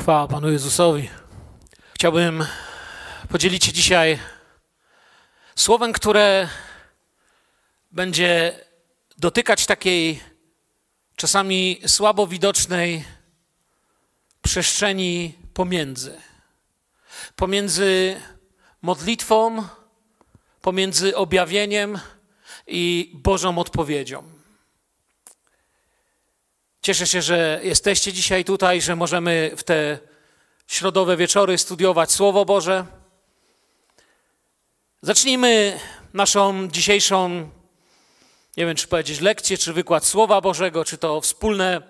Chwała Panu Jezusowi. Chciałbym podzielić się dzisiaj słowem, które będzie dotykać takiej czasami słabo widocznej przestrzeni pomiędzy. Pomiędzy modlitwą, pomiędzy objawieniem i Bożą odpowiedzią. Cieszę się, że jesteście dzisiaj tutaj, że możemy w te środowe wieczory studiować Słowo Boże. Zacznijmy naszą dzisiejszą, nie wiem, czy powiedzieć lekcję, czy wykład Słowa Bożego, czy to wspólne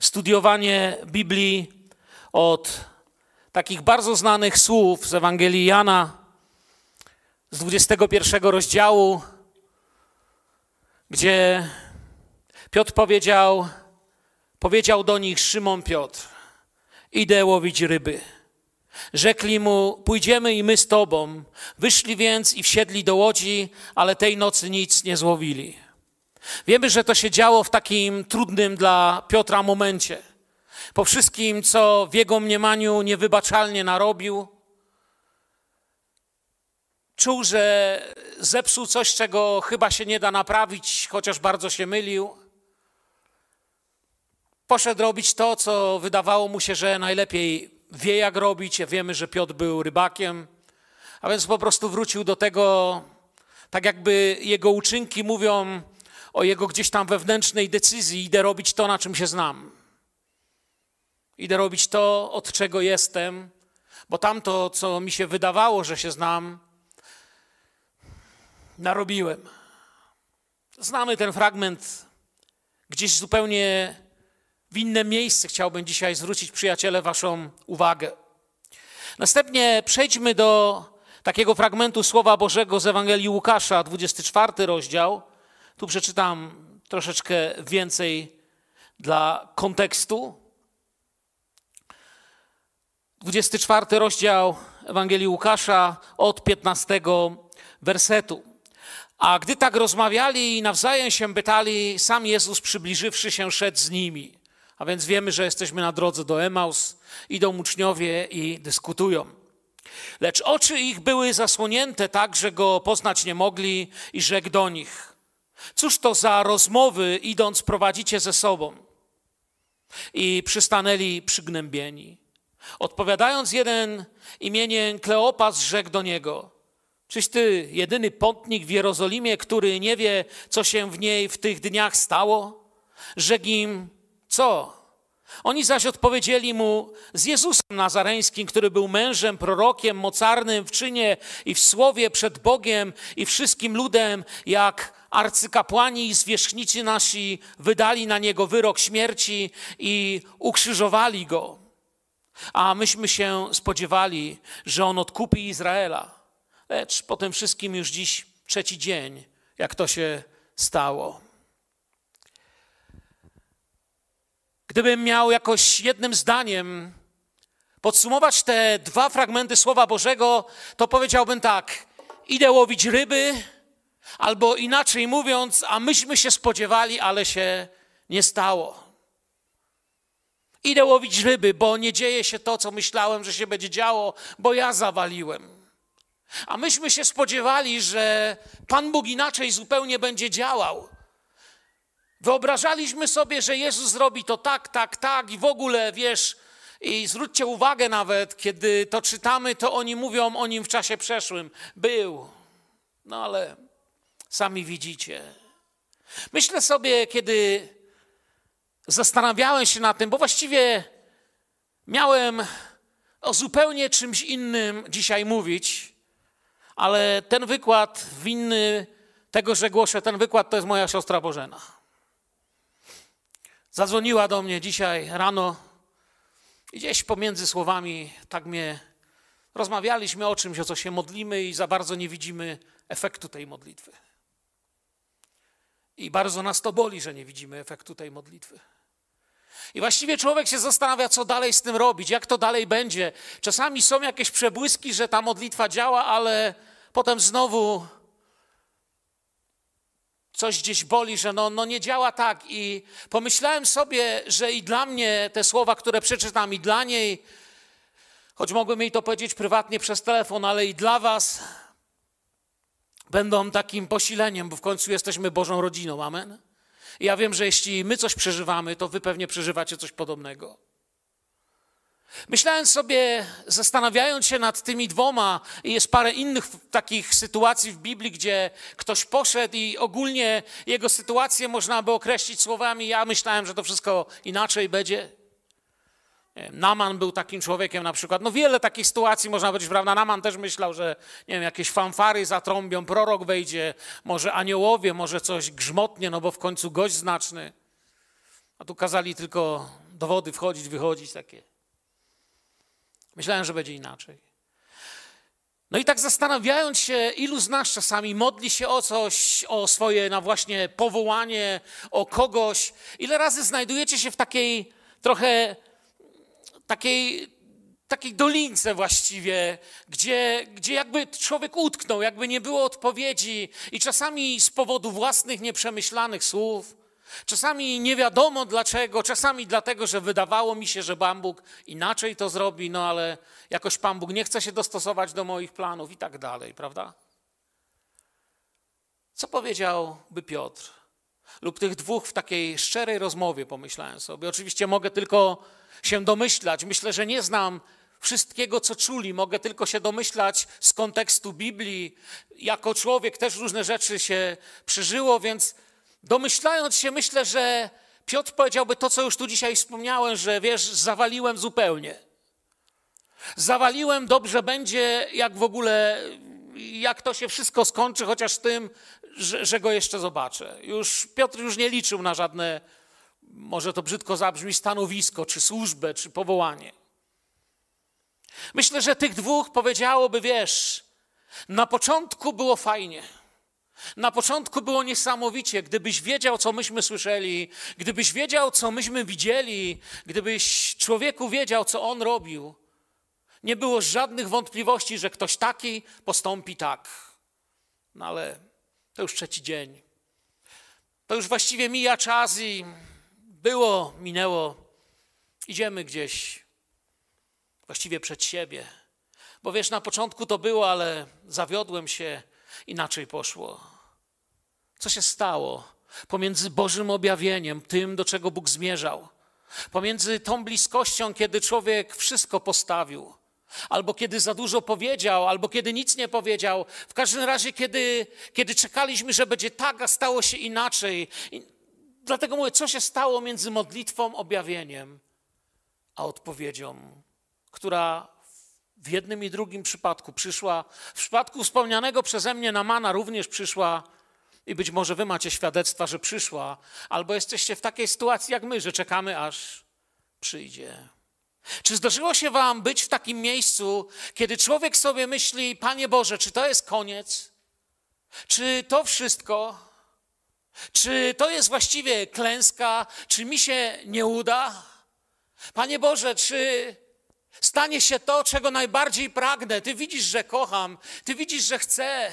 studiowanie Biblii od takich bardzo znanych słów z Ewangelii Jana, z 21 rozdziału, gdzie Piotr powiedział do nich Szymon Piotr, idę łowić ryby. Rzekli mu, pójdziemy i my z tobą. Wyszli więc i wsiedli do łodzi, ale tej nocy nic nie złowili. Wiemy, że to się działo w takim trudnym dla Piotra momencie. Po wszystkim, co w jego mniemaniu niewybaczalnie narobił, czuł, że zepsuł coś, czego chyba się nie da naprawić, chociaż bardzo się mylił. Poszedł robić to, co wydawało mu się, że najlepiej wie, jak robić. Wiemy, że Piotr był rybakiem, a więc po prostu wrócił do tego, tak jakby jego uczynki mówią o jego gdzieś tam wewnętrznej decyzji. Idę robić to, na czym się znam. Idę robić to, od czego jestem, bo tamto, co mi się wydawało, że się znam, narobiłem. Znamy ten fragment gdzieś zupełnie w inne miejsce. Chciałbym dzisiaj zwrócić, przyjaciele, waszą uwagę. Następnie przejdźmy do takiego fragmentu Słowa Bożego z Ewangelii Łukasza, 24 rozdział. Tu przeczytam troszeczkę więcej dla kontekstu. 24 rozdział Ewangelii Łukasza od 15 wersetu. A gdy tak rozmawiali i nawzajem się pytali, sam Jezus przybliżywszy się szedł z nimi. A więc wiemy, że jesteśmy na drodze do Emaus, idą uczniowie i dyskutują. Lecz oczy ich były zasłonięte tak, że go poznać nie mogli i rzekł do nich. Cóż to za rozmowy idąc prowadzicie ze sobą? I przystanęli przygnębieni. Odpowiadając jeden imieniem Kleopas rzekł do niego. Czyś ty jedyny pątnik w Jerozolimie, który nie wie, co się w niej w tych dniach stało? Rzekł im, co? Oni zaś odpowiedzieli mu z Jezusem Nazareńskim, który był mężem, prorokiem, mocarnym w czynie i w słowie przed Bogiem i wszystkim ludem, jak arcykapłani i zwierzchnicy nasi wydali na niego wyrok śmierci i ukrzyżowali go. A myśmy się spodziewali, że on odkupi Izraela. Lecz po tym wszystkim już dziś trzeci dzień, jak to się stało. Gdybym miał jakoś jednym zdaniem podsumować te dwa fragmenty Słowa Bożego, to powiedziałbym tak, idę łowić ryby, albo inaczej mówiąc, a myśmy się spodziewali, ale się nie stało. Idę łowić ryby, bo nie dzieje się to, co myślałem, że się będzie działo, bo ja zawaliłem. A myśmy się spodziewali, że Pan Bóg inaczej zupełnie będzie działał. Wyobrażaliśmy sobie, że Jezus zrobi to tak i w ogóle, wiesz, i zwróćcie uwagę nawet, kiedy to czytamy, to oni mówią o nim w czasie przeszłym. Był, no ale sami widzicie. Myślę sobie, kiedy zastanawiałem się nad tym, bo właściwie miałem o zupełnie czymś innym dzisiaj mówić, ale ten wykład winny tego, że głoszę ten wykład, to jest moja siostra Bożena. Zadzwoniła do mnie dzisiaj rano i gdzieś pomiędzy słowami tak mnie rozmawialiśmy o czymś, o co się modlimy i za bardzo nie widzimy efektu tej modlitwy. I bardzo nas to boli, że nie widzimy efektu tej modlitwy. I właściwie człowiek się zastanawia, co dalej z tym robić, jak to dalej będzie. Czasami są jakieś przebłyski, że ta modlitwa działa, ale potem znowu coś gdzieś boli, że no nie działa tak. I pomyślałem sobie, że i dla mnie te słowa, które przeczytam, i dla niej, choć mogłem jej to powiedzieć prywatnie przez telefon, ale i dla was będą takim posileniem, bo w końcu jesteśmy Bożą rodziną, amen? I ja wiem, że jeśli my coś przeżywamy, to wy pewnie przeżywacie coś podobnego. Myślałem sobie, zastanawiając się nad tymi dwoma, i jest parę innych takich sytuacji w Biblii, gdzie ktoś poszedł i ogólnie jego sytuację można by określić słowami, ja myślałem, że to wszystko inaczej będzie. Nie wiem, Naaman był takim człowiekiem na przykład. No wiele takich sytuacji można powiedzieć, prawda? Naaman też myślał, że nie wiem, jakieś fanfary zatrąbią, prorok wejdzie, może aniołowie, może coś grzmotnie, no bo w końcu gość znaczny. A tu kazali tylko do wody wchodzić, wychodzić takie. Myślałem, że będzie inaczej. No i tak zastanawiając się, ilu z nas czasami modli się o coś, o swoje właśnie powołanie, o kogoś, ile razy znajdujecie się w takiej trochę takiej dolince właściwie, gdzie jakby człowiek utknął, jakby nie było odpowiedzi i czasami z powodu własnych nieprzemyślanych słów, czasami nie wiadomo dlaczego, czasami dlatego, że wydawało mi się, że Pan Bóg inaczej to zrobi, no ale jakoś Pan Bóg nie chce się dostosować do moich planów i tak dalej, prawda? Co powiedziałby Piotr? Lub tych dwóch w takiej szczerej rozmowie, pomyślałem sobie. Oczywiście mogę tylko się domyślać. Myślę, że nie znam wszystkiego, co czuli. Mogę tylko się domyślać z kontekstu Biblii. Jako człowiek też różne rzeczy się przeżyło, więc domyślając się, myślę, że Piotr powiedziałby to, co już tu dzisiaj wspomniałem, że wiesz, zawaliłem zupełnie. Zawaliłem, dobrze będzie, jak w ogóle, jak to się wszystko skończy, chociaż tym, że go jeszcze zobaczę. Piotr już nie liczył na żadne, może to brzydko zabrzmi, stanowisko, czy służbę, czy powołanie. Myślę, że tych dwóch powiedziałoby, wiesz, na początku było fajnie. Na początku było niesamowicie, gdybyś wiedział, co myśmy słyszeli, gdybyś wiedział, co myśmy widzieli, gdybyś człowieku wiedział, co on robił. Nie było żadnych wątpliwości, że ktoś taki postąpi tak. No ale to już trzeci dzień. To już właściwie mija czas i było, minęło. Idziemy gdzieś właściwie przed siebie. Bo wiesz, na początku to było, ale zawiodłem się. Inaczej poszło. Co się stało pomiędzy Bożym objawieniem, tym, do czego Bóg zmierzał, pomiędzy tą bliskością, kiedy człowiek wszystko postawił, albo kiedy za dużo powiedział, albo kiedy nic nie powiedział, w każdym razie, kiedy czekaliśmy, że będzie tak, a stało się inaczej. I dlatego mówię, co się stało między modlitwą, objawieniem, a odpowiedzią, która w jednym i drugim przypadku przyszła, w przypadku wspomnianego przeze mnie Naamana również przyszła i być może wy macie świadectwa, że przyszła, albo jesteście w takiej sytuacji jak my, że czekamy, aż przyjdzie. Czy zdarzyło się wam być w takim miejscu, kiedy człowiek sobie myśli, Panie Boże, czy to jest koniec? Czy to wszystko? Czy to jest właściwie klęska? Czy mi się nie uda? Panie Boże, czy stanie się to, czego najbardziej pragnę. Ty widzisz, że kocham. Ty widzisz, że chcę.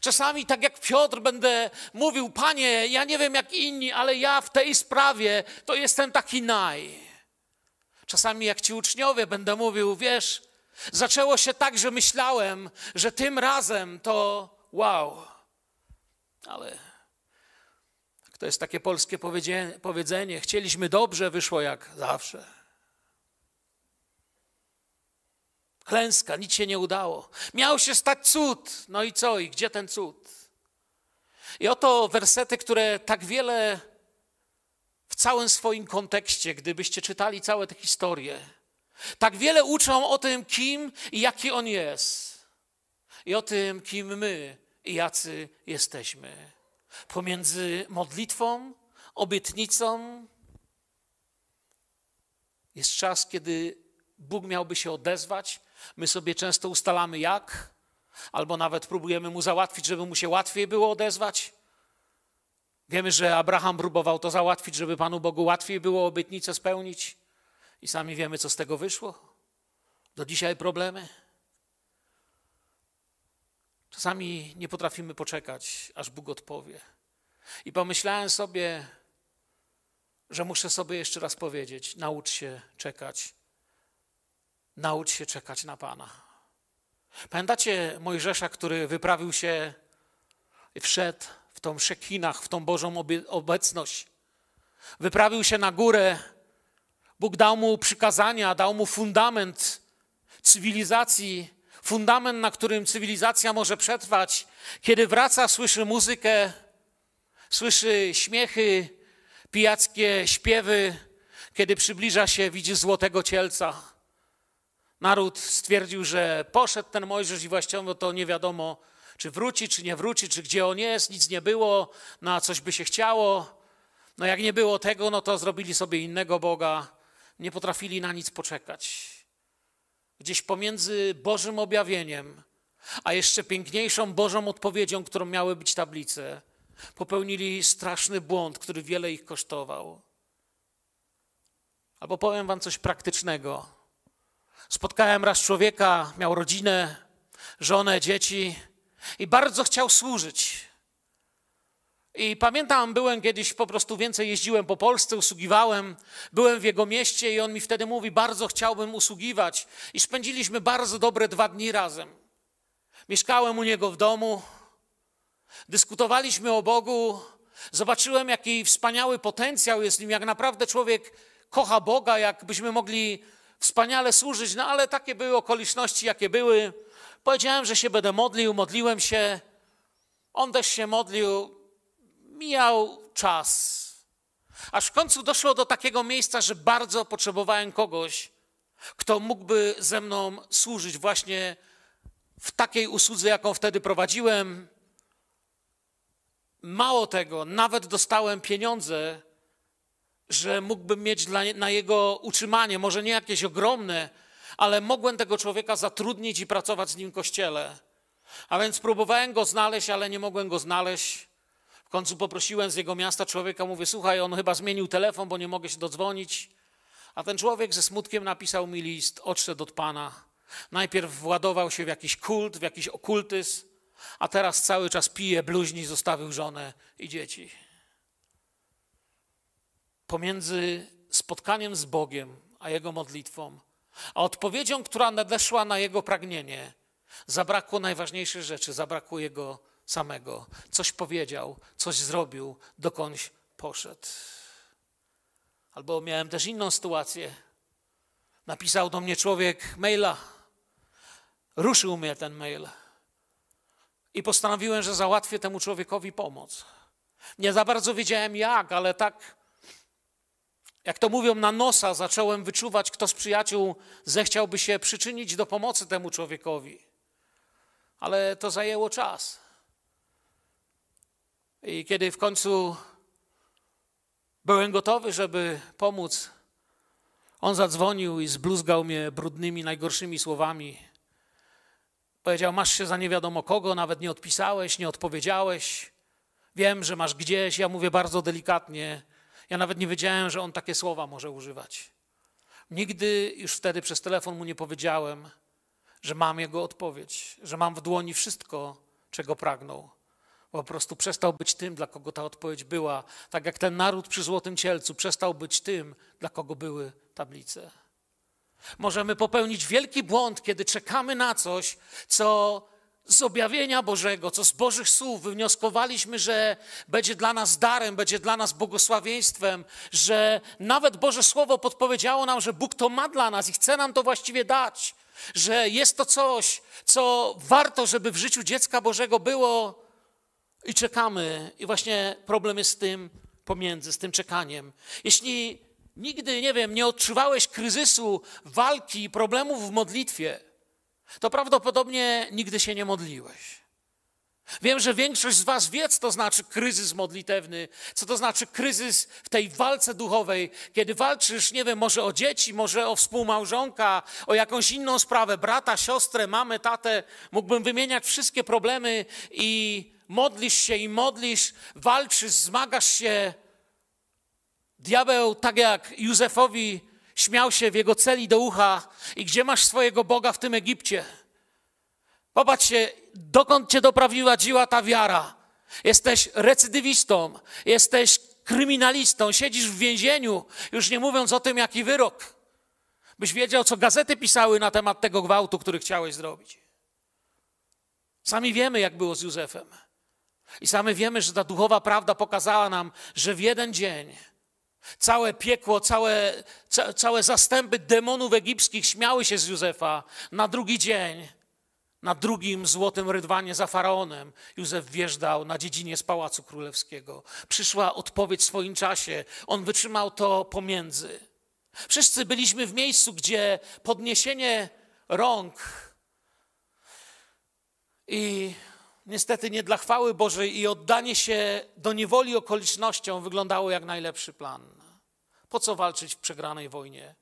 Czasami tak jak Piotr będę mówił, Panie, ja nie wiem jak inni, ale ja w tej sprawie to jestem taki naj. Czasami jak ci uczniowie będę mówił, wiesz, zaczęło się tak, że myślałem, że tym razem to wow. Ale to jest takie polskie powiedzenie, chcieliśmy dobrze, wyszło jak zawsze. Klęska, nic się nie udało. Miał się stać cud. No i co? I gdzie ten cud? I oto wersety, które tak wiele w całym swoim kontekście, gdybyście czytali całe te historie, tak wiele uczą o tym, kim i jaki on jest. I o tym, kim my i jacy jesteśmy. Pomiędzy modlitwą, obietnicą jest czas, kiedy Bóg miałby się odezwać. My sobie często ustalamy jak, albo nawet próbujemy mu załatwić, żeby mu się łatwiej było odezwać. Wiemy, że Abraham próbował to załatwić, żeby Panu Bogu łatwiej było obietnicę spełnić i sami wiemy, co z tego wyszło. Do dzisiaj problemy. Czasami nie potrafimy poczekać, aż Bóg odpowie. I pomyślałem sobie, że muszę sobie jeszcze raz powiedzieć, naucz się czekać. Naucz się czekać na Pana. Pamiętacie Mojżesza, który wyprawił się i wszedł w tą szekinach, w tą Bożą obecność. Wyprawił się na górę. Bóg dał mu przykazania, dał mu fundament cywilizacji, fundament, na którym cywilizacja może przetrwać. Kiedy wraca, słyszy muzykę, słyszy śmiechy, pijackie śpiewy. Kiedy przybliża się, widzi złotego cielca. Naród stwierdził, że poszedł ten Mojżesz i właściwie to nie wiadomo, czy wróci, czy nie wróci, czy gdzie on jest, nic nie było, na coś by się chciało. No jak nie było tego, no to zrobili sobie innego Boga. Nie potrafili na nic poczekać. Gdzieś pomiędzy Bożym objawieniem, a jeszcze piękniejszą Bożą odpowiedzią, którą miały być tablice, popełnili straszny błąd, który wiele ich kosztował. Albo powiem wam coś praktycznego. Spotkałem raz człowieka, miał rodzinę, żonę, dzieci i bardzo chciał służyć. I pamiętam, byłem kiedyś, po prostu więcej jeździłem po Polsce, usługiwałem, byłem w jego mieście i on mi wtedy mówi, bardzo chciałbym usługiwać. I spędziliśmy bardzo dobre 2 dni razem. Mieszkałem u niego w domu, dyskutowaliśmy o Bogu, zobaczyłem, jaki wspaniały potencjał jest w nim, jak naprawdę człowiek kocha Boga, jakbyśmy mogli wspaniale służyć, no ale takie były okoliczności, jakie były. Powiedziałem, że się będę modlił, modliłem się, on też się modlił. Mijał czas, aż w końcu doszło do takiego miejsca, że bardzo potrzebowałem kogoś, kto mógłby ze mną służyć właśnie w takiej usłudze, jaką wtedy prowadziłem. Mało tego, nawet dostałem pieniądze, że mógłbym mieć na jego utrzymanie, może nie jakieś ogromne, ale mogłem tego człowieka zatrudnić i pracować z nim w kościele. A więc próbowałem go znaleźć, ale nie mogłem go znaleźć. W końcu poprosiłem z jego miasta człowieka, mówię, słuchaj, on chyba zmienił telefon, bo nie mogę się dodzwonić. A ten człowiek ze smutkiem napisał mi list, odszedł od Pana. Najpierw władował się w jakiś kult, w jakiś okultyzm, a teraz cały czas pije, bluźni, zostawił żonę i dzieci. Pomiędzy spotkaniem z Bogiem, a jego modlitwą, a odpowiedzią, która nadeszła na jego pragnienie, zabrakło najważniejszej rzeczy, zabrakło jego samego. Coś powiedział, coś zrobił, dokądś poszedł. Albo miałem też inną sytuację. Napisał do mnie człowiek maila. Ruszył mnie ten mail. I postanowiłem, że załatwię temu człowiekowi pomoc. Nie za bardzo wiedziałem jak, ale tak, jak to mówią, na nosa zacząłem wyczuwać, kto z przyjaciół zechciałby się przyczynić do pomocy temu człowiekowi. Ale to zajęło czas. I kiedy w końcu byłem gotowy, żeby pomóc, on zadzwonił i zbluzgał mnie brudnymi, najgorszymi słowami. Powiedział, masz się za nie wiadomo kogo, nawet nie odpisałeś, nie odpowiedziałeś. Wiem, że masz gdzieś. Ja mówię bardzo delikatnie. Ja nawet nie wiedziałem, że on takie słowa może używać. Nigdy już wtedy przez telefon mu nie powiedziałem, że mam jego odpowiedź, że mam w dłoni wszystko, czego pragnął. Po prostu przestał być tym, dla kogo ta odpowiedź była. Tak jak ten naród przy złotym cielcu przestał być tym, dla kogo były tablice. Możemy popełnić wielki błąd, kiedy czekamy na coś, co z objawienia Bożego, co z Bożych słów wywnioskowaliśmy, że będzie dla nas darem, będzie dla nas błogosławieństwem, że nawet Boże Słowo podpowiedziało nam, że Bóg to ma dla nas i chce nam to właściwie dać, że jest to coś, co warto, żeby w życiu dziecka Bożego było. I czekamy. I właśnie problem jest z tym pomiędzy, z tym czekaniem. Jeśli nigdy, nie wiem, nie odczuwałeś kryzysu, walki, problemów w modlitwie, to prawdopodobnie nigdy się nie modliłeś. Wiem, że większość z was wie, co to znaczy kryzys modlitewny, co to znaczy kryzys w tej walce duchowej, kiedy walczysz, nie wiem, może o dzieci, może o współmałżonka, o jakąś inną sprawę, brata, siostrę, mamę, tatę. Mógłbym wymieniać wszystkie problemy i modlisz się i modlisz, walczysz, zmagasz się. Diabeł, tak jak Józefowi, śmiał się w jego celi do ucha. I gdzie masz swojego Boga w tym Egipcie? Popatrzcie, dokąd cię doprawiła ta wiara. Jesteś recydywistą, jesteś kryminalistą, siedzisz w więzieniu, już nie mówiąc o tym, jaki wyrok. Byś wiedział, co gazety pisały na temat tego gwałtu, który chciałeś zrobić. Sami wiemy, jak było z Józefem. I sami wiemy, że ta duchowa prawda pokazała nam, że w jeden dzień całe piekło, całe zastępy demonów egipskich śmiały się z Józefa. Na drugi dzień, na drugim złotym rydwanie za Faraonem, Józef wjeżdżał na dziedzinie z Pałacu Królewskiego. Przyszła odpowiedź w swoim czasie. On wytrzymał to pomiędzy. Wszyscy byliśmy w miejscu, gdzie podniesienie rąk i niestety nie dla chwały Bożej i oddanie się do niewoli okolicznościom wyglądało jak najlepszy plan. Po co walczyć w przegranej wojnie?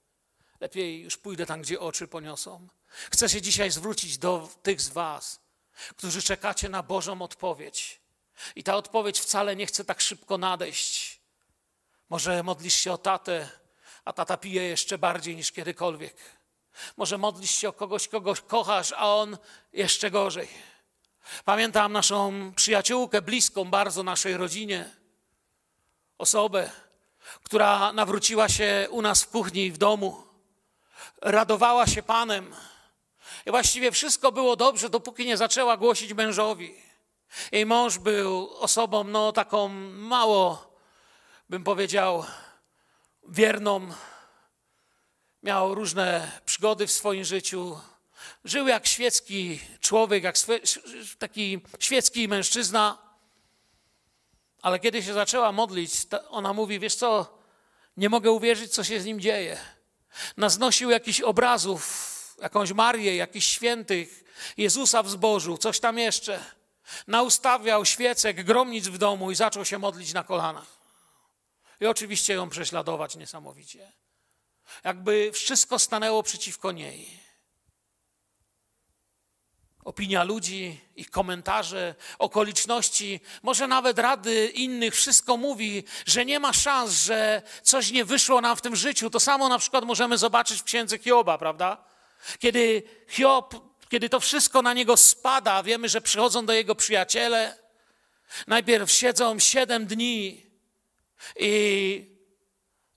Lepiej już pójdę tam, gdzie oczy poniosą. Chcę się dzisiaj zwrócić do tych z was, którzy czekacie na Bożą odpowiedź. I ta odpowiedź wcale nie chce tak szybko nadejść. Może modlisz się o tatę, a tata pije jeszcze bardziej niż kiedykolwiek. Może modlisz się o kogoś, kogo kochasz, a on jeszcze gorzej. Pamiętam naszą przyjaciółkę, bliską bardzo naszej rodzinie. Osobę, która nawróciła się u nas w kuchni i w domu. Radowała się Panem. I właściwie wszystko było dobrze, dopóki nie zaczęła głosić mężowi. Jej mąż był osobą, no taką mało, bym powiedział, wierną. Miał różne przygody w swoim życiu. Żył jak świecki człowiek, jak taki świecki mężczyzna. Ale kiedy się zaczęła modlić, ona mówi, wiesz co, nie mogę uwierzyć, co się z nim dzieje. Naznosił jakichś obrazów, jakąś Marię, jakichś świętych, Jezusa w zbożu, coś tam jeszcze. Naustawiał świecek, gromnic w domu i zaczął się modlić na kolanach. I oczywiście ją prześladować niesamowicie. Jakby wszystko stanęło przeciwko niej. Opinia ludzi, ich komentarze, okoliczności, może nawet rady innych, wszystko mówi, że nie ma szans, że coś nie wyszło nam w tym życiu. To samo na przykład możemy zobaczyć w księdze Hioba, prawda? Kiedy Hiob to wszystko na niego spada, wiemy, że przychodzą do jego przyjaciele, najpierw siedzą 7 dni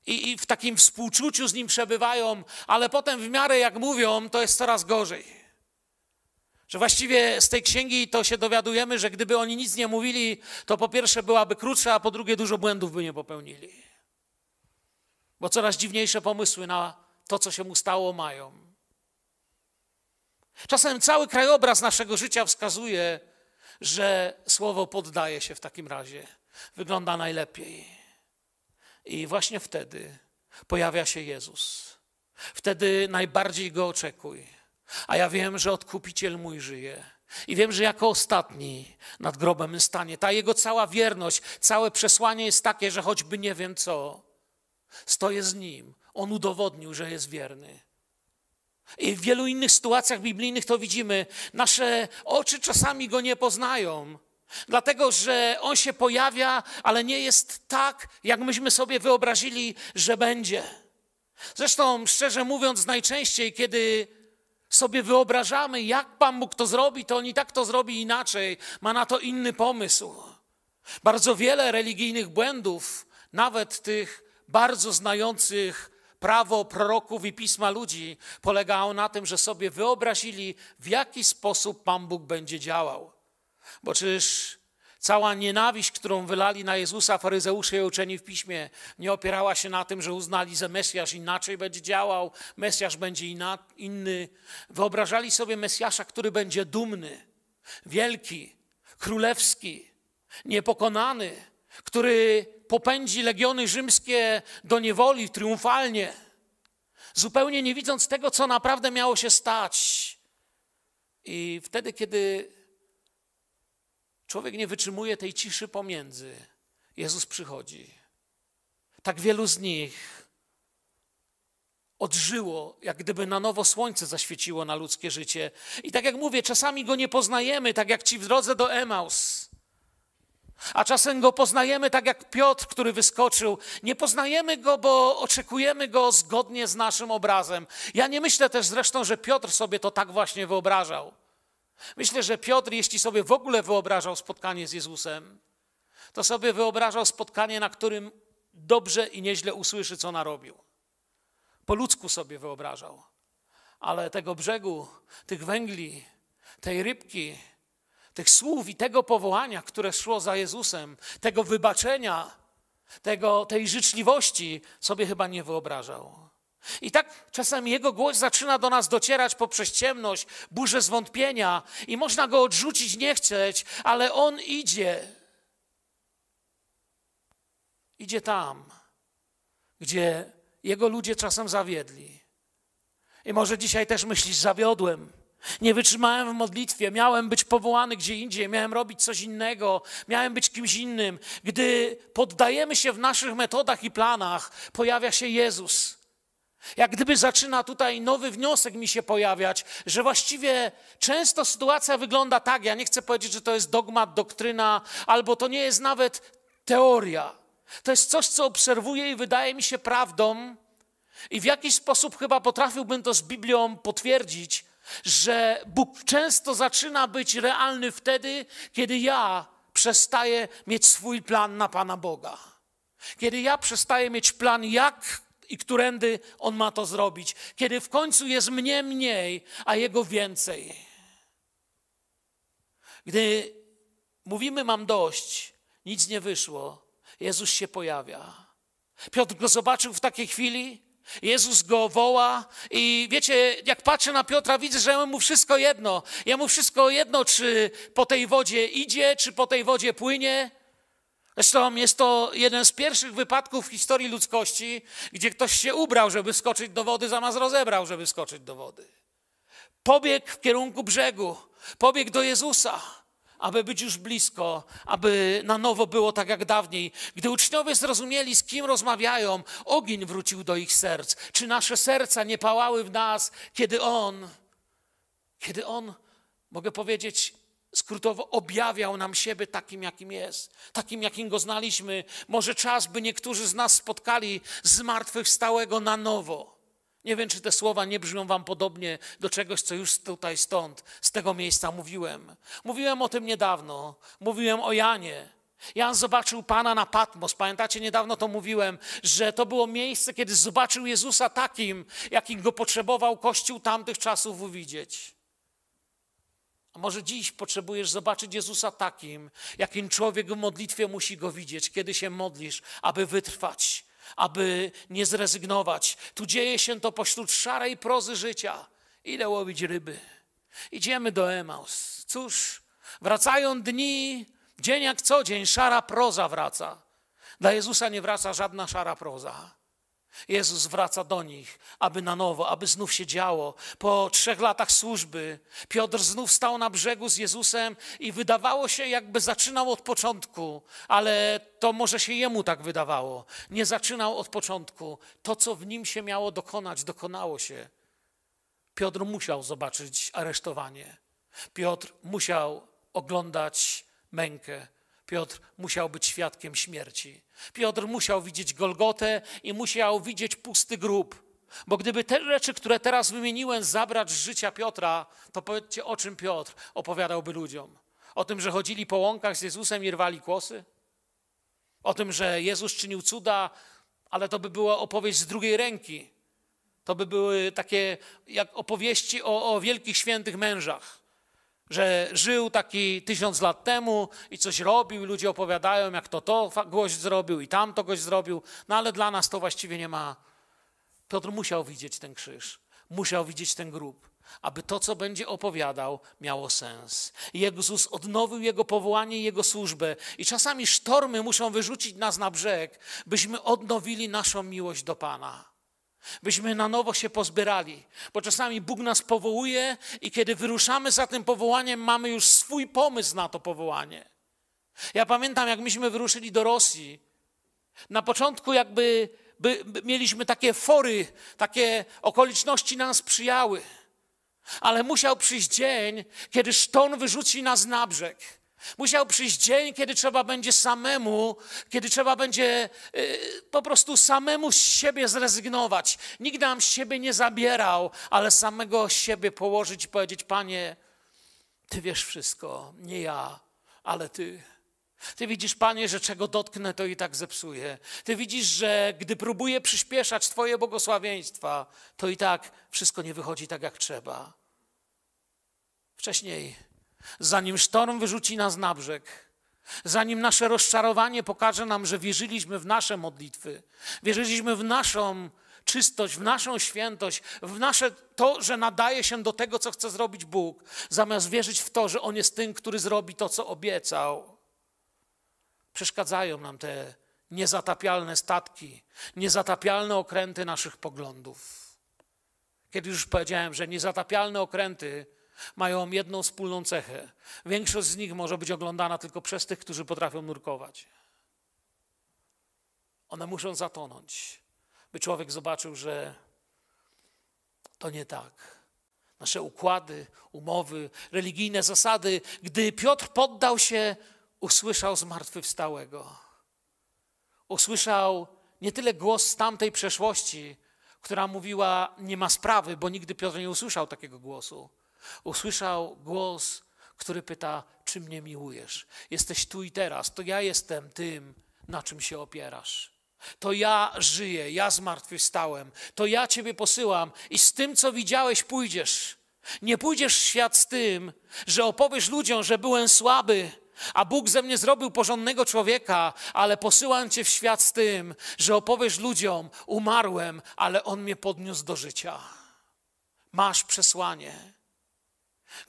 i w takim współczuciu z nim przebywają, ale potem w miarę jak mówią, to jest coraz gorzej. Że właściwie z tej księgi to się dowiadujemy, że gdyby oni nic nie mówili, to po pierwsze byłaby krótsza, a po drugie dużo błędów by nie popełnili. Bo coraz dziwniejsze pomysły na to, co się mu stało, mają. Czasem cały krajobraz naszego życia wskazuje, że słowo poddaje się w takim razie. Wygląda najlepiej. I właśnie wtedy pojawia się Jezus. Wtedy najbardziej Go oczekuj. A ja wiem, że Odkupiciel mój żyje i wiem, że jako ostatni nad grobem stanie. Ta Jego cała wierność, całe przesłanie jest takie, że choćby nie wiem co, stoję z Nim. On udowodnił, że jest wierny. I w wielu innych sytuacjach biblijnych to widzimy. Nasze oczy czasami Go nie poznają, dlatego że On się pojawia, ale nie jest tak, jak myśmy sobie wyobrazili, że będzie. Zresztą, szczerze mówiąc, najczęściej, kiedy sobie wyobrażamy, jak Pan Bóg to zrobi, to On i tak to zrobi inaczej. Ma na to inny pomysł. Bardzo wiele religijnych błędów, nawet tych bardzo znających prawo proroków i pisma ludzi, polegało na tym, że sobie wyobrazili, w jaki sposób Pan Bóg będzie działał. Bo czyż cała nienawiść, którą wylali na Jezusa faryzeusze i uczeni w Piśmie, nie opierała się na tym, że uznali, że Mesjasz inaczej będzie działał, Mesjasz będzie inny. Wyobrażali sobie Mesjasza, który będzie dumny, wielki, królewski, niepokonany, który popędzi legiony rzymskie do niewoli triumfalnie, zupełnie nie widząc tego, co naprawdę miało się stać. I wtedy, kiedy człowiek nie wytrzymuje tej ciszy pomiędzy, Jezus przychodzi. Tak wielu z nich odżyło, jak gdyby na nowo słońce zaświeciło na ludzkie życie. I tak jak mówię, czasami Go nie poznajemy, tak jak ci w drodze do Emaus. A czasem Go poznajemy tak jak Piotr, który wyskoczył. Nie poznajemy Go, bo oczekujemy Go zgodnie z naszym obrazem. Ja nie myślę też zresztą, że Piotr sobie to tak właśnie wyobrażał. Myślę, że Piotr, jeśli sobie w ogóle wyobrażał spotkanie z Jezusem, to sobie wyobrażał spotkanie, na którym dobrze i nieźle usłyszy, co narobił. Po ludzku sobie wyobrażał. Ale tego brzegu, tych węgli, tej rybki, tych słów i tego powołania, które szło za Jezusem, tego wybaczenia, tej życzliwości sobie chyba nie wyobrażał. I tak czasami Jego głos zaczyna do nas docierać poprzez ciemność, burzę zwątpienia i można Go odrzucić, nie chcieć, ale On idzie. Idzie tam, gdzie Jego ludzie czasem zawiedli. I może dzisiaj też myślisz, zawiodłem. Nie wytrzymałem w modlitwie, miałem być powołany gdzie indziej, miałem robić coś innego, miałem być kimś innym. Gdy poddajemy się w naszych metodach i planach, pojawia się Jezus. Jak gdyby zaczyna tutaj nowy wniosek mi się pojawiać, że właściwie często sytuacja wygląda tak, ja nie chcę powiedzieć, że to jest dogmat, doktryna, albo to nie jest nawet teoria. To jest coś, co obserwuję i wydaje mi się prawdą i w jakiś sposób chyba potrafiłbym to z Biblią potwierdzić, że Bóg często zaczyna być realny wtedy, kiedy ja przestaję mieć swój plan na Pana Boga. Kiedy ja przestaję mieć plan, jak i którędy On ma to zrobić. Kiedy w końcu jest mnie mniej, a Jego więcej. Gdy mówimy mam dość, nic nie wyszło, Jezus się pojawia. Piotr Go zobaczył w takiej chwili, Jezus Go woła i wiecie, jak patrzę na Piotra, widzę, że jemu wszystko jedno, czy po tej wodzie idzie, czy po tej wodzie płynie. Zresztą jest to jeden z pierwszych wypadków w historii ludzkości, gdzie ktoś się ubrał, żeby skoczyć do wody, zamiast rozebrał, żeby skoczyć do wody. Pobiegł w kierunku brzegu, pobiegł do Jezusa, aby być już blisko, aby na nowo było tak jak dawniej. Gdy uczniowie zrozumieli, z kim rozmawiają, ogień wrócił do ich serc. Czy nasze serca nie pałały w nas, kiedy On, mogę powiedzieć, skrótowo objawiał nam siebie takim, jakim jest, takim, jakim Go znaliśmy. Może czas, by niektórzy z nas spotkali zmartwychwstałego na nowo. Nie wiem, czy te słowa nie brzmią wam podobnie do czegoś, co już tutaj stąd, z tego miejsca mówiłem. Mówiłem o tym niedawno, mówiłem o Janie. Jan zobaczył Pana na Patmos. Pamiętacie, niedawno to mówiłem, że to było miejsce, kiedy zobaczył Jezusa takim, jakim Go potrzebował Kościół tamtych czasów uwidzieć. A może dziś potrzebujesz zobaczyć Jezusa takim, jakim człowiek w modlitwie musi Go widzieć, kiedy się modlisz, aby wytrwać, aby nie zrezygnować. Tu dzieje się to pośród szarej prozy życia. Ile łowić ryby? Idziemy do Emaus. Cóż, wracają dni, dzień jak co dzień, szara proza wraca. Dla Jezusa nie wraca żadna szara proza. Jezus wraca do nich, aby na nowo, aby znów się działo. Po 3 latach służby Piotr znów stał na brzegu z Jezusem i wydawało się, jakby zaczynał od początku, ale to może się jemu tak wydawało. Nie zaczynał od początku. To, co w nim się miało dokonać, dokonało się. Piotr musiał zobaczyć aresztowanie. Piotr musiał oglądać mękę. Piotr musiał być świadkiem śmierci. Piotr musiał widzieć Golgotę i musiał widzieć pusty grób. Bo gdyby te rzeczy, które teraz wymieniłem, zabrać z życia Piotra, to powiedzcie, o czym Piotr opowiadałby ludziom? O tym, że chodzili po łąkach z Jezusem i rwali kłosy? O tym, że Jezus czynił cuda, ale to by była opowieść z drugiej ręki. To by były takie jak opowieści o wielkich świętych mężach. Że żył taki 1000 lat temu i coś robił, ludzie opowiadają, jak to gość zrobił i tamto gość zrobił, no ale dla nas to właściwie nie ma. Piotr musiał widzieć ten krzyż, musiał widzieć ten grób, aby to, co będzie opowiadał, miało sens. Jezus odnowił Jego powołanie i Jego służbę i czasami sztormy muszą wyrzucić nas na brzeg, byśmy odnowili naszą miłość do Pana. Byśmy na nowo się pozbierali, bo czasami Bóg nas powołuje i kiedy wyruszamy za tym powołaniem, mamy już swój pomysł na to powołanie. Ja pamiętam, jak myśmy wyruszyli do Rosji, na początku jakby mieliśmy takie fory, takie okoliczności nam sprzyjały, ale musiał przyjść dzień, kiedy sztorm wyrzuci nas na brzeg. Musiał przyjść dzień, kiedy trzeba będzie samemu, kiedy trzeba będzie po prostu samemu z siebie zrezygnować. Nikt nam siebie nie zabierał, ale samego siebie położyć i powiedzieć, Panie, Ty wiesz wszystko, nie ja, ale Ty. Ty widzisz, Panie, że czego dotknę, to i tak zepsuję. Ty widzisz, że gdy próbuję przyspieszać Twoje błogosławieństwa, to i tak wszystko nie wychodzi tak, jak trzeba. Wcześniej, zanim sztorm wyrzuci nas na brzeg, zanim nasze rozczarowanie pokaże nam, że wierzyliśmy w nasze modlitwy, wierzyliśmy w naszą czystość, w naszą świętość, w nasze to, że nadaje się do tego, co chce zrobić Bóg, zamiast wierzyć w to, że On jest tym, który zrobi to, co obiecał. Przeszkadzają nam te niezatapialne statki, niezatapialne okręty naszych poglądów. Kiedy już powiedziałem, że niezatapialne okręty mają jedną wspólną cechę. Większość z nich może być oglądana tylko przez tych, którzy potrafią nurkować. One muszą zatonąć, by człowiek zobaczył, że to nie tak. Nasze układy, umowy, religijne zasady. Gdy Piotr poddał się, usłyszał zmartwychwstałego. Usłyszał nie tyle głos z tamtej przeszłości, która mówiła, nie ma sprawy, bo nigdy Piotr nie usłyszał takiego głosu. Usłyszał głos, który pyta, czy mnie miłujesz? Jesteś tu i teraz, to ja jestem tym, na czym się opierasz. To ja żyję, ja zmartwychwstałem, to ja Ciebie posyłam i z tym, co widziałeś, pójdziesz. Nie pójdziesz w świat z tym, że opowiesz ludziom, że byłem słaby, a Bóg ze mnie zrobił porządnego człowieka, ale posyłam Cię w świat z tym, że opowiesz ludziom, umarłem, ale On mnie podniósł do życia. Masz przesłanie.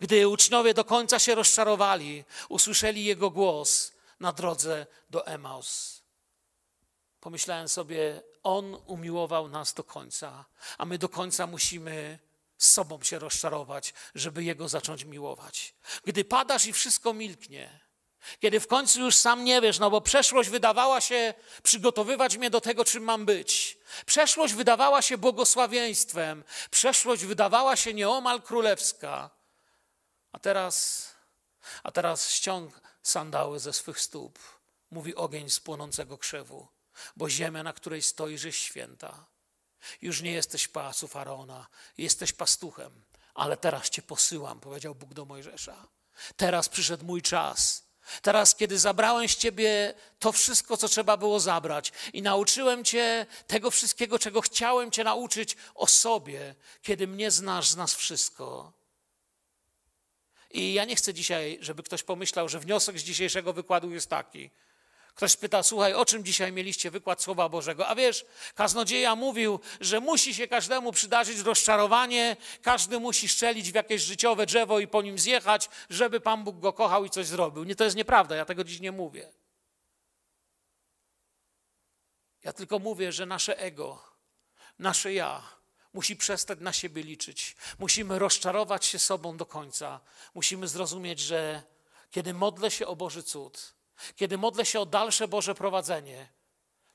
Gdy uczniowie do końca się rozczarowali, usłyszeli Jego głos na drodze do Emaus. Pomyślałem sobie, On umiłował nas do końca, a my do końca musimy z sobą się rozczarować, żeby Jego zacząć miłować. Gdy padasz i wszystko milknie, kiedy w końcu już sam nie wiesz, no bo przeszłość wydawała się przygotowywać mnie do tego, czym mam być. Przeszłość wydawała się błogosławieństwem, przeszłość wydawała się nieomal królewska. A teraz ściąg sandały ze swych stóp, mówi ogień z płonącego krzewu, bo ziemia, na której stoisz, jest święta. Już nie jesteś pałacu Faraona, jesteś pastuchem, ale teraz Cię posyłam, powiedział Bóg do Mojżesza. Teraz przyszedł mój czas. Teraz, kiedy zabrałem z Ciebie to wszystko, co trzeba było zabrać i nauczyłem Cię tego wszystkiego, czego chciałem Cię nauczyć o sobie, kiedy mnie znasz, znasz wszystko. I ja nie chcę dzisiaj, żeby ktoś pomyślał, że wniosek z dzisiejszego wykładu jest taki. Ktoś pyta, słuchaj, o czym dzisiaj mieliście wykład Słowa Bożego? A wiesz, kaznodzieja mówił, że musi się każdemu przydarzyć rozczarowanie, każdy musi strzelić w jakieś życiowe drzewo i po nim zjechać, żeby Pan Bóg go kochał i coś zrobił. Nie, to jest nieprawda, ja tego dziś nie mówię. Ja tylko mówię, że nasze ego, nasze ja, musi przestać na siebie liczyć. Musimy rozczarować się sobą do końca. Musimy zrozumieć, że kiedy modlę się o Boży cud, kiedy modlę się o dalsze Boże prowadzenie,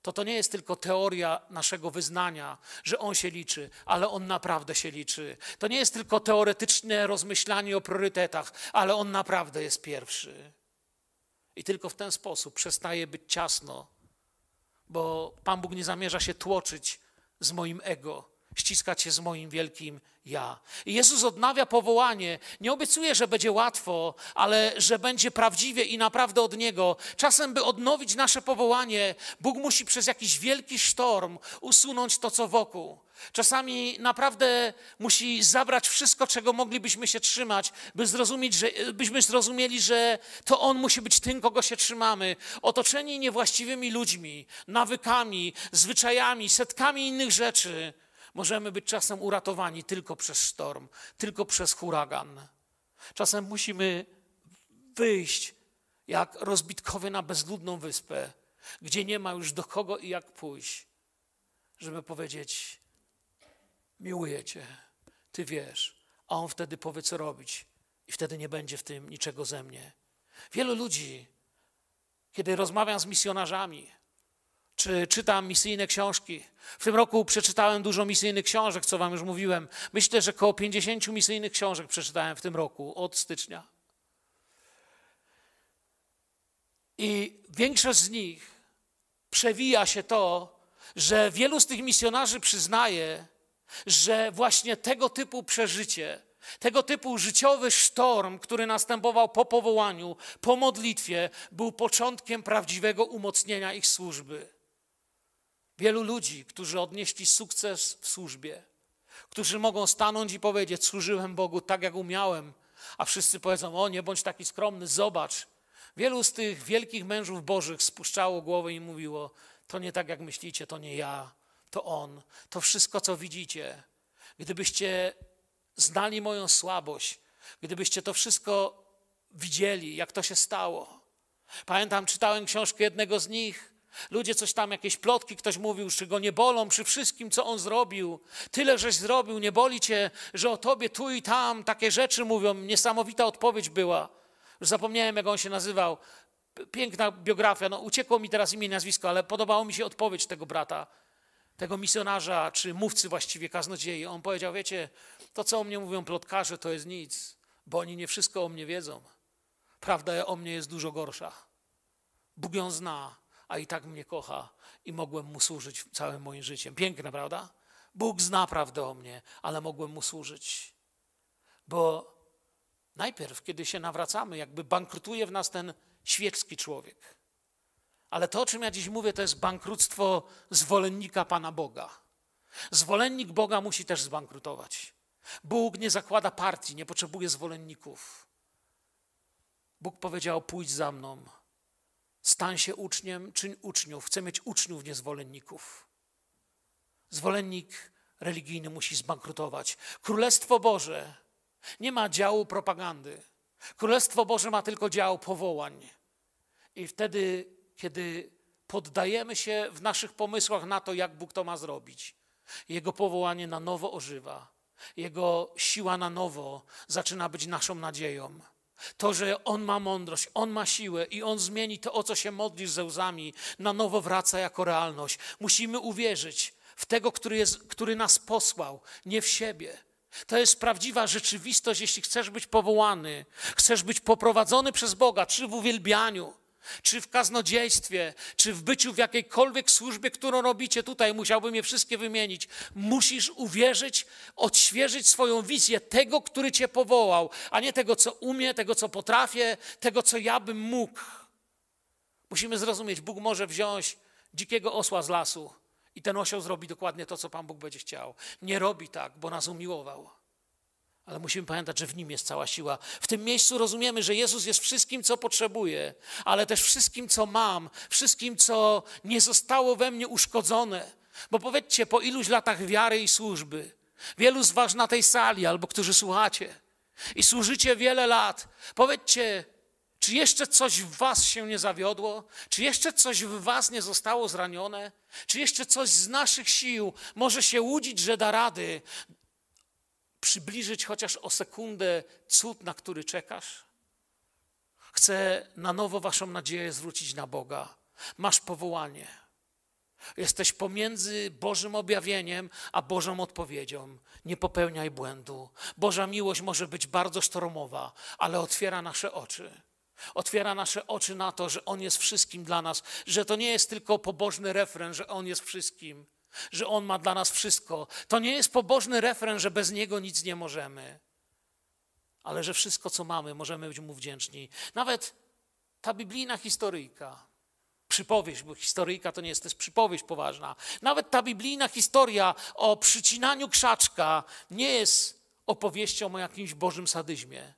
to nie jest tylko teoria naszego wyznania, że On się liczy, ale On naprawdę się liczy. To nie jest tylko teoretyczne rozmyślanie o priorytetach, ale On naprawdę jest pierwszy. I tylko w ten sposób przestaje być ciasno, bo Pan Bóg nie zamierza się tłoczyć z moim ego, ściskać się z moim wielkim ja. I Jezus odnawia powołanie. Nie obiecuje, że będzie łatwo, ale że będzie prawdziwie i naprawdę od Niego. Czasem, by odnowić nasze powołanie, Bóg musi przez jakiś wielki sztorm usunąć to, co wokół. Czasami naprawdę musi zabrać wszystko, czego moglibyśmy się trzymać, byśmy zrozumieli, że to On musi być tym, kogo się trzymamy. Otoczeni niewłaściwymi ludźmi, nawykami, zwyczajami, setkami innych rzeczy, możemy być czasem uratowani tylko przez sztorm, tylko przez huragan. Czasem musimy wyjść jak rozbitkowie na bezludną wyspę, gdzie nie ma już do kogo i jak pójść, żeby powiedzieć, miłuję Cię, Ty wiesz, a On wtedy powie, co robić i wtedy nie będzie w tym niczego ze mnie. Wielu ludzi, kiedy rozmawiam z misjonarzami, czy czytam misyjne książki. W tym roku przeczytałem dużo misyjnych książek, co wam już mówiłem. Myślę, że około 50 misyjnych książek przeczytałem w tym roku, od stycznia. I większość z nich przewija się to, że wielu z tych misjonarzy przyznaje, że właśnie tego typu przeżycie, Tego typu życiowy sztorm, który następował po powołaniu, po modlitwie, był początkiem prawdziwego umocnienia ich służby. Wielu ludzi, którzy odnieśli sukces w służbie, którzy mogą stanąć i powiedzieć: służyłem Bogu tak, jak umiałem, a wszyscy powiedzą: o, nie bądź taki skromny, zobacz. Wielu z tych wielkich mężów bożych spuszczało głowę i mówiło: to nie tak, jak myślicie, to nie ja, to on, to wszystko, co widzicie. Gdybyście znali moją słabość, gdybyście to wszystko widzieli, jak to się stało. Pamiętam, czytałem książkę jednego z nich. Ludzie coś tam, jakieś plotki, ktoś mówił, czy go nie bolą przy wszystkim, co on zrobił. Tyle żeś zrobił, nie boli cię, że o tobie tu i tam takie rzeczy mówią. Niesamowita odpowiedź była. Już zapomniałem, jak on się nazywał. Piękna biografia, no uciekło mi teraz imię i nazwisko, ale podobało mi się odpowiedź tego brata, tego misjonarza, czy mówcy właściwie, kaznodziei. On powiedział: wiecie, to co o mnie mówią plotkarze, to jest nic, bo oni nie wszystko o mnie wiedzą. Prawda o mnie jest dużo gorsza. Bóg ją zna, a i tak mnie kocha i mogłem Mu służyć całym moim życiem. Piękne, prawda? Bóg zna prawdę o mnie, ale mogłem Mu służyć. Bo najpierw, kiedy się nawracamy, jakby bankrutuje w nas ten świecki człowiek. Ale to, o czym ja dziś mówię, to jest bankructwo zwolennika Pana Boga. Zwolennik Boga musi też zbankrutować. Bóg nie zakłada partii, nie potrzebuje zwolenników. Bóg powiedział: pójdź za mną, stań się uczniem, czyń uczniów. Chcę mieć uczniów, nie zwolenników. Zwolennik religijny musi zbankrutować. Królestwo Boże nie ma działu propagandy. Królestwo Boże ma tylko dział powołań. I wtedy, kiedy poddajemy się w naszych pomysłach na to, jak Bóg to ma zrobić, Jego powołanie na nowo ożywa. Jego siła na nowo zaczyna być naszą nadzieją. To, że On ma mądrość, On ma siłę i On zmieni to, o co się modlisz ze łzami, na nowo wraca jako realność. Musimy uwierzyć w Tego, który nas posłał, nie w siebie. To jest prawdziwa rzeczywistość, jeśli chcesz być powołany, chcesz być poprowadzony przez Boga, czy w uwielbianiu, czy w kaznodziejstwie, czy w byciu w jakiejkolwiek służbie, którą robicie tutaj, musiałbym je wszystkie wymienić. Musisz uwierzyć, odświeżyć swoją wizję tego, który cię powołał, a nie tego, co umie, tego, co potrafię, tego, co ja bym mógł. Musimy zrozumieć, Bóg może wziąć dzikiego osła z lasu i ten osioł zrobi dokładnie to, co Pan Bóg będzie chciał. Nie robi tak, bo nas umiłował. Ale musimy pamiętać, że w Nim jest cała siła. W tym miejscu rozumiemy, że Jezus jest wszystkim, co potrzebuję, ale też wszystkim, co mam, wszystkim, co nie zostało we mnie uszkodzone. Bo powiedzcie, po iluś latach wiary i służby, wielu z was na tej sali albo którzy słuchacie i służycie wiele lat, powiedzcie, czy jeszcze coś w was się nie zawiodło? Czy jeszcze coś w was nie zostało zranione? Czy jeszcze coś z naszych sił może się łudzić, że da rady przybliżyć chociaż o sekundę cud, na który czekasz? Chcę na nowo waszą nadzieję zwrócić na Boga. Masz powołanie. Jesteś pomiędzy Bożym objawieniem a Bożą odpowiedzią. Nie popełniaj błędu. Boża miłość może być bardzo sztormowa, ale otwiera nasze oczy. Otwiera nasze oczy na to, że On jest wszystkim dla nas, że to nie jest tylko pobożny refren, że On jest wszystkim, że On ma dla nas wszystko. To nie jest pobożny refren, że bez Niego nic nie możemy, ale że wszystko, co mamy, możemy być Mu wdzięczni. Nawet ta biblijna historyjka, przypowieść, bo historyjka to nie jest, to jest przypowieść poważna, nawet ta biblijna historia o przycinaniu krzaczka nie jest opowieścią o jakimś Bożym sadyzmie,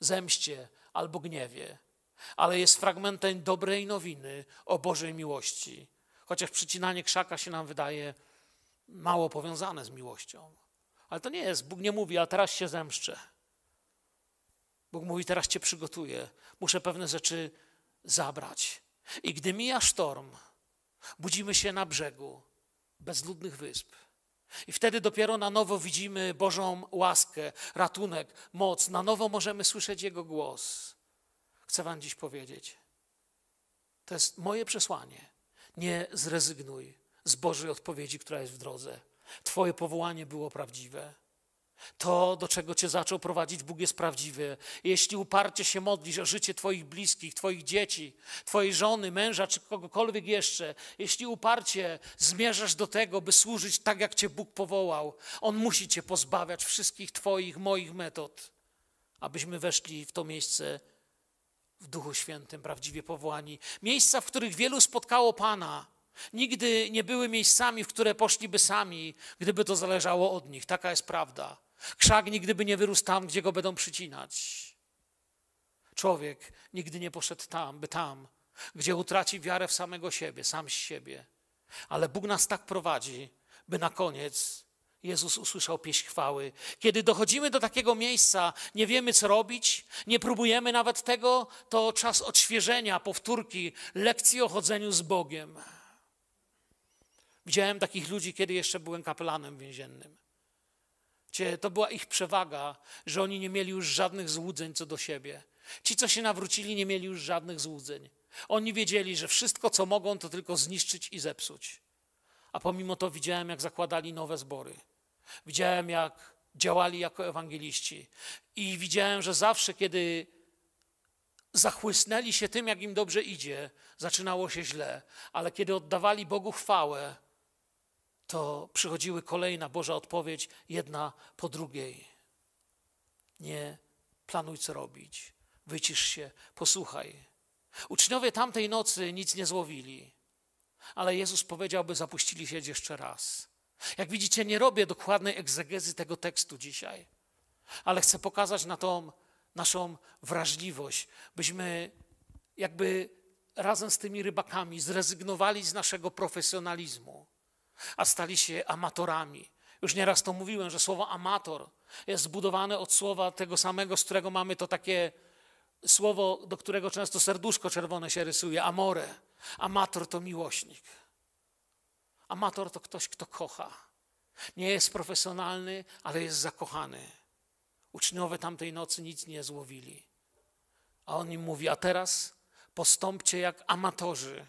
zemście albo gniewie, ale jest fragmentem dobrej nowiny o Bożej miłości. Chociaż przycinanie krzaka się nam wydaje mało powiązane z miłością. Ale to nie jest. Bóg nie mówi: a teraz się zemszczę. Bóg mówi: teraz cię przygotuję. Muszę pewne rzeczy zabrać. I gdy mija sztorm, budzimy się na brzegu bezludnych wysp. I wtedy dopiero na nowo widzimy Bożą łaskę, ratunek, moc. Na nowo możemy słyszeć Jego głos. Chcę wam dziś powiedzieć. To jest moje przesłanie. Nie zrezygnuj z Bożej odpowiedzi, która jest w drodze. Twoje powołanie było prawdziwe. To, do czego cię zaczął prowadzić Bóg, jest prawdziwe. Jeśli uparcie się modlisz o życie twoich bliskich, twoich dzieci, twojej żony, męża czy kogokolwiek jeszcze, jeśli uparcie zmierzasz do tego, by służyć tak, jak cię Bóg powołał, On musi cię pozbawiać wszystkich twoich, moich metod, abyśmy weszli w to miejsce w Duchu Świętym, prawdziwie powołani. Miejsca, w których wielu spotkało Pana, nigdy nie były miejscami, w które poszliby sami, gdyby to zależało od nich. Taka jest prawda. Krzak nigdy by nie wyrósł tam, gdzie go będą przycinać. Człowiek nigdy nie poszedł tam, gdzie utraci wiarę w samego siebie, sam z siebie. Ale Bóg nas tak prowadzi, by na koniec Jezus usłyszał pieśń chwały. Kiedy dochodzimy do takiego miejsca, nie wiemy, co robić, nie próbujemy nawet tego, to czas odświeżenia, powtórki, lekcji o chodzeniu z Bogiem. Widziałem takich ludzi, kiedy jeszcze byłem kapelanem więziennym. To była ich przewaga, że oni nie mieli już żadnych złudzeń co do siebie. Ci, co się nawrócili, nie mieli już żadnych złudzeń. Oni wiedzieli, że wszystko, co mogą, to tylko zniszczyć i zepsuć. A pomimo to widziałem, jak zakładali nowe zbory. Widziałem, jak działali jako ewangeliści. I widziałem, że zawsze, kiedy zachłysnęli się tym, jak im dobrze idzie, zaczynało się źle. Ale kiedy oddawali Bogu chwałę, to przychodziły kolejna Boża odpowiedź, jedna po drugiej. Nie planuj, co robić. Wycisz się, posłuchaj. Uczniowie tamtej nocy nic nie złowili, ale Jezus powiedział, by zapuścili sieć jeszcze raz. Jak widzicie, nie robię dokładnej egzegezy tego tekstu dzisiaj, ale chcę pokazać na tą naszą wrażliwość, byśmy jakby razem z tymi rybakami zrezygnowali z naszego profesjonalizmu, a stali się amatorami. Już nieraz to mówiłem, że słowo amator jest zbudowane od słowa tego samego, z którego mamy to takie słowo, do którego często serduszko czerwone się rysuje, amore. Amator to miłośnik. Amator to ktoś, kto kocha. Nie jest profesjonalny, ale jest zakochany. Uczniowie tamtej nocy nic nie złowili. A on im mówi, a teraz postąpcie jak amatorzy,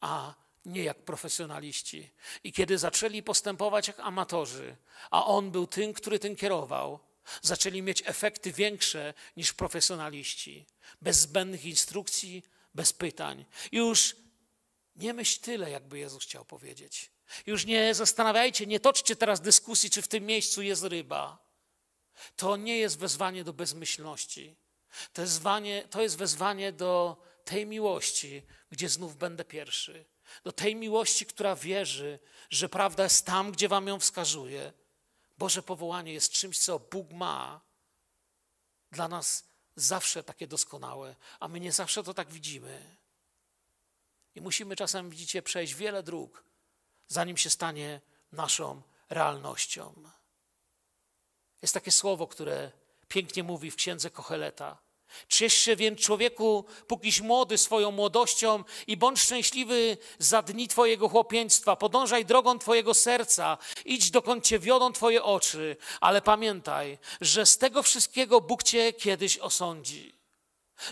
a nie jak profesjonaliści. I kiedy zaczęli postępować jak amatorzy, a on był tym, który tym kierował, zaczęli mieć efekty większe niż profesjonaliści. Bez zbędnych instrukcji, bez pytań. Już nie myśl tyle, jakby Jezus chciał powiedzieć. Już nie zastanawiajcie, nie toczcie teraz dyskusji, czy w tym miejscu jest ryba. To nie jest wezwanie do bezmyślności. To jest wezwanie do tej miłości, gdzie znów będę pierwszy. Do tej miłości, która wierzy, że prawda jest tam, gdzie wam ją wskazuje. Boże powołanie jest czymś, co Bóg ma dla nas zawsze takie doskonałe, a my nie zawsze to tak widzimy. I musimy czasem, widzicie, przejść wiele dróg, zanim się stanie naszą realnością. Jest takie słowo, które pięknie mówi w księdze Koheleta. Ciesz się więc, człowieku, pókiś młody, swoją młodością i bądź szczęśliwy za dni twojego chłopieństwa. Podążaj drogą twojego serca, idź dokąd cię wiodą twoje oczy, ale pamiętaj, że z tego wszystkiego Bóg cię kiedyś osądzi.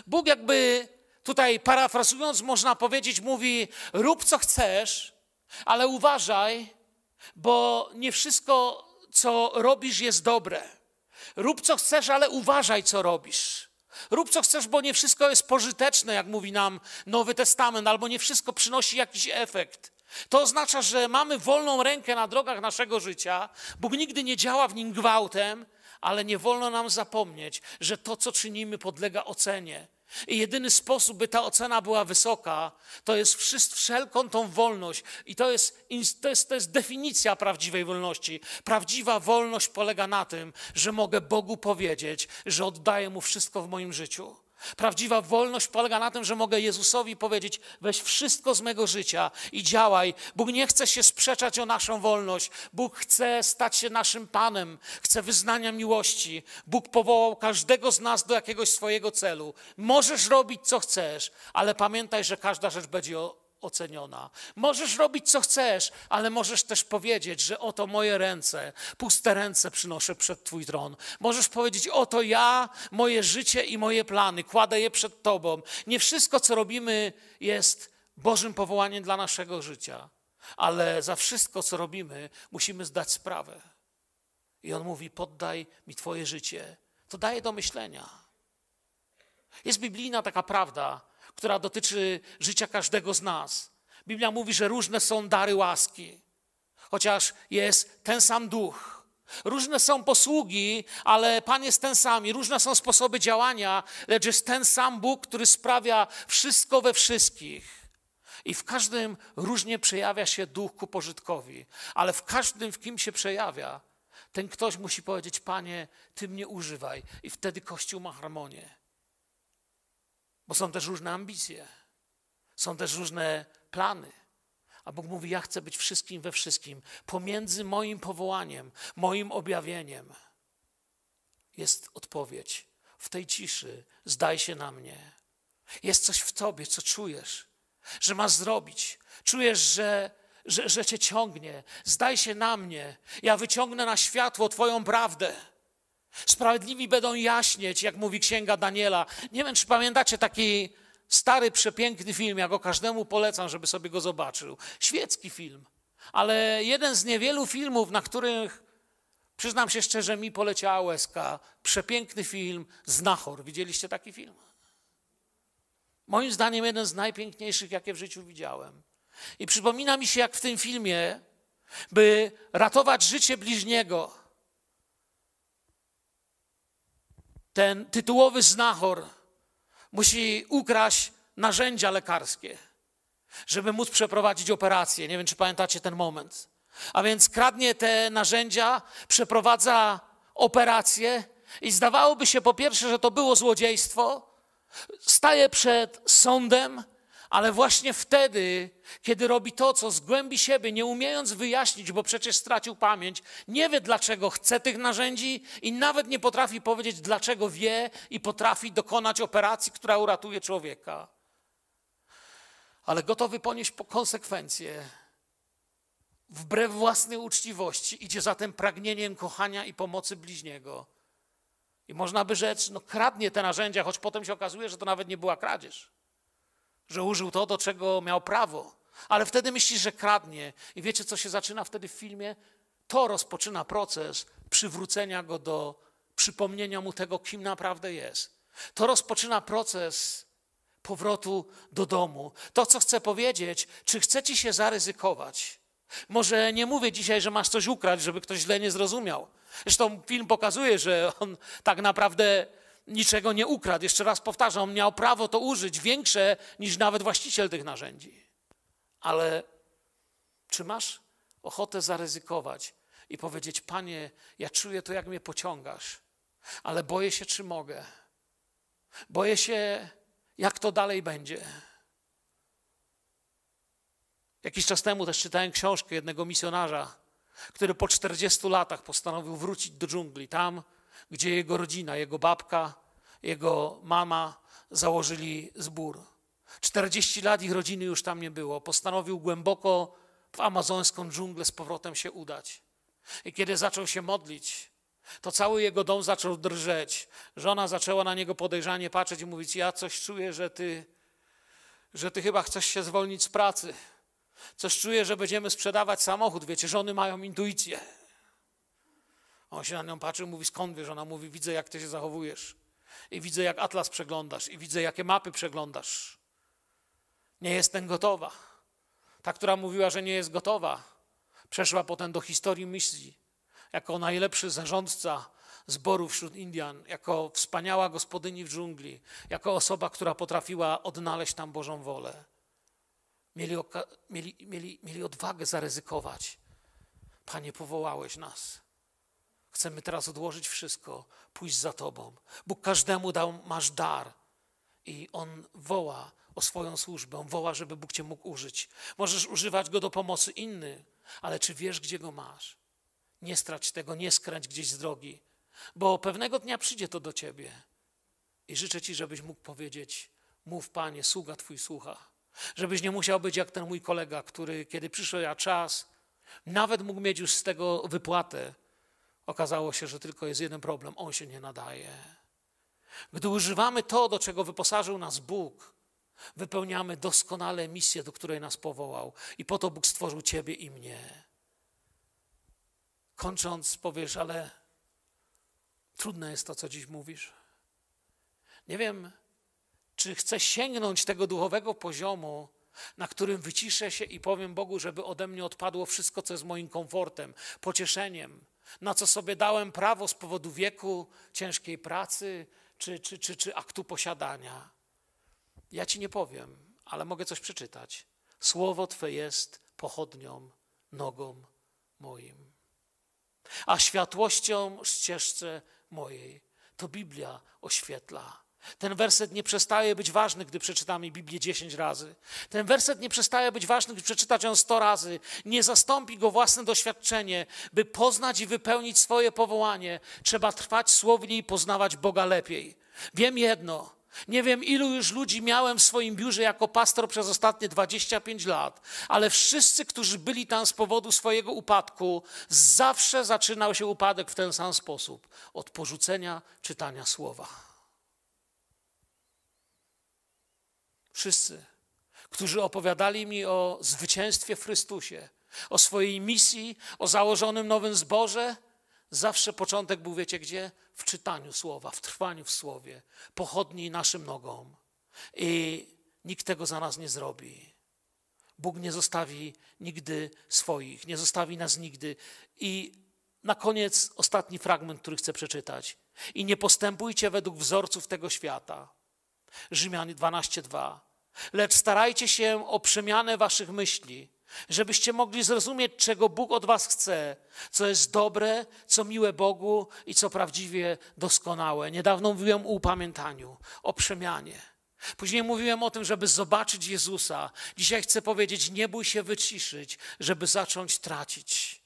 Bóg jakby tutaj parafrazując można powiedzieć, mówi rób co chcesz, ale uważaj, bo nie wszystko co robisz jest dobre. Rób co chcesz, ale uważaj co robisz. Rób co chcesz, bo nie wszystko jest pożyteczne, jak mówi nam Nowy Testament, albo nie wszystko przynosi jakiś efekt. To oznacza, że mamy wolną rękę na drogach naszego życia. Bóg nigdy nie działa w nim gwałtem, ale nie wolno nam zapomnieć, że to, co czynimy, podlega ocenie. I jedyny sposób, by ta ocena była wysoka, to jest wszelką tą wolność. I to jest definicja prawdziwej wolności. Prawdziwa wolność polega na tym, że mogę Bogu powiedzieć, że oddaję Mu wszystko w moim życiu. Prawdziwa wolność polega na tym, że mogę Jezusowi powiedzieć, weź wszystko z mego życia i działaj. Bóg nie chce się sprzeczać o naszą wolność. Bóg chce stać się naszym Panem, chce wyznania miłości. Bóg powołał każdego z nas do jakiegoś swojego celu. Możesz robić, co chcesz, ale pamiętaj, że każda rzecz będzie oceniona. Możesz robić, co chcesz, ale możesz też powiedzieć, że oto moje ręce, puste ręce przynoszę przed Twój tron. Możesz powiedzieć, oto ja, moje życie i moje plany, kładę je przed Tobą. Nie wszystko, co robimy, jest Bożym powołaniem dla naszego życia, ale za wszystko, co robimy, musimy zdać sprawę. I on mówi, poddaj mi twoje życie. To daje do myślenia. Jest biblijna taka prawda, która dotyczy życia każdego z nas. Biblia mówi, że różne są dary łaski, chociaż jest ten sam duch. Różne są posługi, ale Pan jest ten sam i różne są sposoby działania, lecz jest ten sam Bóg, który sprawia wszystko we wszystkich. I w każdym różnie przejawia się duch ku pożytkowi, ale w każdym, w kim się przejawia, ten ktoś musi powiedzieć, Panie, Ty mnie używaj. I wtedy Kościół ma harmonię. Bo są też różne ambicje, są też różne plany. A Bóg mówi, ja chcę być wszystkim we wszystkim. Pomiędzy moim powołaniem, moim objawieniem jest odpowiedź. W tej ciszy zdaj się na mnie. Jest coś w tobie, co czujesz, że masz zrobić. Czujesz, że cię ciągnie. Zdaj się na mnie. Ja wyciągnę na światło twoją prawdę. Sprawiedliwi będą jaśnieć, jak mówi Księga Daniela. Nie wiem, czy pamiętacie taki stary, przepiękny film, ja go każdemu polecam, żeby sobie go zobaczył. Świecki film, ale jeden z niewielu filmów, na których, przyznam się szczerze, mi poleciała łezka. Przepiękny film Znachor. Widzieliście taki film? Moim zdaniem jeden z najpiękniejszych, jakie w życiu widziałem. I przypomina mi się, jak w tym filmie, by ratować życie bliźniego, ten tytułowy znachor musi ukraść narzędzia lekarskie, żeby móc przeprowadzić operację. Nie wiem, czy pamiętacie ten moment. A więc kradnie te narzędzia, przeprowadza operację i zdawałoby się po pierwsze, że to było złodziejstwo. Staje przed sądem, ale właśnie wtedy, kiedy robi to, co z głębi siebie, nie umiejąc wyjaśnić, bo przecież stracił pamięć, nie wie, dlaczego chce tych narzędzi i nawet nie potrafi powiedzieć, dlaczego wie i potrafi dokonać operacji, która uratuje człowieka. Ale gotowy ponieść konsekwencje. Wbrew własnej uczciwości idzie za tym pragnieniem kochania i pomocy bliźniego. I można by rzec, kradnie te narzędzia, choć potem się okazuje, że to nawet nie była kradzież. Że użył to, do czego miał prawo. Ale wtedy myślisz, że kradnie. I wiecie, co się zaczyna wtedy w filmie? To rozpoczyna proces przywrócenia go do przypomnienia mu tego, kim naprawdę jest. To rozpoczyna proces powrotu do domu. To, co chcę powiedzieć, czy chce ci się zaryzykować? Może nie mówię dzisiaj, że masz coś ukraść, żeby ktoś źle nie zrozumiał. Zresztą film pokazuje, że on tak naprawdę niczego nie ukradł. Jeszcze raz powtarzam, on miał prawo to użyć, większe niż nawet właściciel tych narzędzi. Ale czy masz ochotę zaryzykować i powiedzieć, Panie, ja czuję to, jak mnie pociągasz, ale boję się, czy mogę. Boję się, jak to dalej będzie. Jakiś czas temu też czytałem książkę jednego misjonarza, który po 40 latach postanowił wrócić do dżungli, tam gdzie jego rodzina, jego babka, jego mama założyli zbór. 40 lat ich rodziny już tam nie było. Postanowił głęboko w amazońską dżunglę z powrotem się udać. I kiedy zaczął się modlić, to cały jego dom zaczął drżeć. Żona zaczęła na niego podejrzanie patrzeć i mówić, ja coś czuję, że ty chyba chcesz się zwolnić z pracy. Coś czuję, że będziemy sprzedawać samochód. Wiecie, żony mają intuicję. On się na nią patrzył i mówi, skąd wiesz? Ona mówi, widzę, jak ty się zachowujesz. I widzę, jak atlas przeglądasz. I widzę, jakie mapy przeglądasz. Nie jestem gotowa. Ta, która mówiła, że nie jest gotowa, przeszła potem do historii misji. Jako najlepszy zarządca zboru wśród Indian. Jako wspaniała gospodyni w dżungli. Jako osoba, która potrafiła odnaleźć tam Bożą wolę. Mieli odwagę zaryzykować. Panie, powołałeś nas. Chcemy teraz odłożyć wszystko, pójść za Tobą. Bóg każdemu dał, masz dar i On woła o swoją służbę. On woła, żeby Bóg Cię mógł użyć. Możesz używać Go do pomocy innym, ale czy wiesz, gdzie Go masz? Nie strać tego, nie skręć gdzieś z drogi, bo pewnego dnia przyjdzie to do Ciebie i życzę Ci, żebyś mógł powiedzieć, mów Panie, sługa Twój słucha. Żebyś nie musiał być jak ten mój kolega, który kiedy przyszedł czas, nawet mógł mieć już z tego wypłatę. Okazało się, że tylko jest jeden problem, on się nie nadaje. Gdy używamy to, do czego wyposażył nas Bóg, wypełniamy doskonale misję, do której nas powołał i po to Bóg stworzył ciebie i mnie. Kończąc, powiesz, ale trudne jest to, co dziś mówisz. Nie wiem, czy chcę sięgnąć tego duchowego poziomu, na którym wyciszę się i powiem Bogu, żeby ode mnie odpadło wszystko, co jest moim komfortem, pocieszeniem, na co sobie dałem prawo z powodu wieku, ciężkiej pracy czy aktu posiadania. Ja ci nie powiem, ale mogę coś przeczytać. Słowo Twe jest pochodnią, nogą moim, a światłością ścieżce mojej. To Biblia oświetla. Ten werset nie przestaje być ważny, gdy przeczytamy Biblię 10 razy. Ten werset nie przestaje być ważny, gdy przeczytać ją 100 razy. Nie zastąpi go własne doświadczenie. By poznać i wypełnić swoje powołanie, trzeba trwać słownie i poznawać Boga lepiej. Wiem jedno. Nie wiem, ilu już ludzi miałem w swoim biurze jako pastor przez ostatnie 25 lat, ale wszyscy, którzy byli tam z powodu swojego upadku, zawsze zaczynał się upadek w ten sam sposób. Od porzucenia czytania słowa. Wszyscy, którzy opowiadali mi o zwycięstwie w Chrystusie, o swojej misji, o założonym nowym zborze, zawsze początek był, wiecie gdzie? W czytaniu słowa, w trwaniu w słowie, pochodni naszym nogom. I nikt tego za nas nie zrobi. Bóg nie zostawi nigdy swoich, nie zostawi nas nigdy. I na koniec ostatni fragment, który chcę przeczytać. I nie postępujcie według wzorców tego świata. Rzymian 12:2. Lecz starajcie się o przemianę waszych myśli, żebyście mogli zrozumieć, czego Bóg od was chce, co jest dobre, co miłe Bogu i co prawdziwie doskonałe. Niedawno mówiłem o upamiętaniu, o przemianie. Później mówiłem o tym, żeby zobaczyć Jezusa. Dzisiaj chcę powiedzieć, nie bój się wyciszyć, żeby zacząć tracić.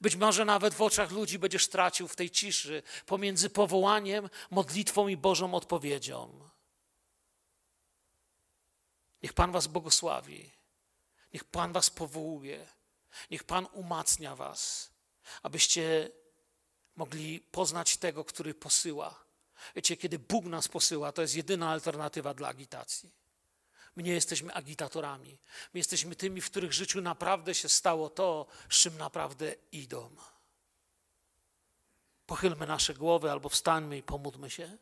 Być może nawet w oczach ludzi będziesz tracił w tej ciszy pomiędzy powołaniem, modlitwą i Bożą odpowiedzią. Niech Pan was błogosławi. Niech Pan was powołuje, niech Pan umacnia was, abyście mogli poznać tego, który posyła. Wiecie, kiedy Bóg nas posyła, to jest jedyna alternatywa dla agitacji. My nie jesteśmy agitatorami. My jesteśmy tymi, w których życiu naprawdę się stało to, z czym naprawdę idą. Pochylmy nasze głowy albo wstańmy i pomódlmy się.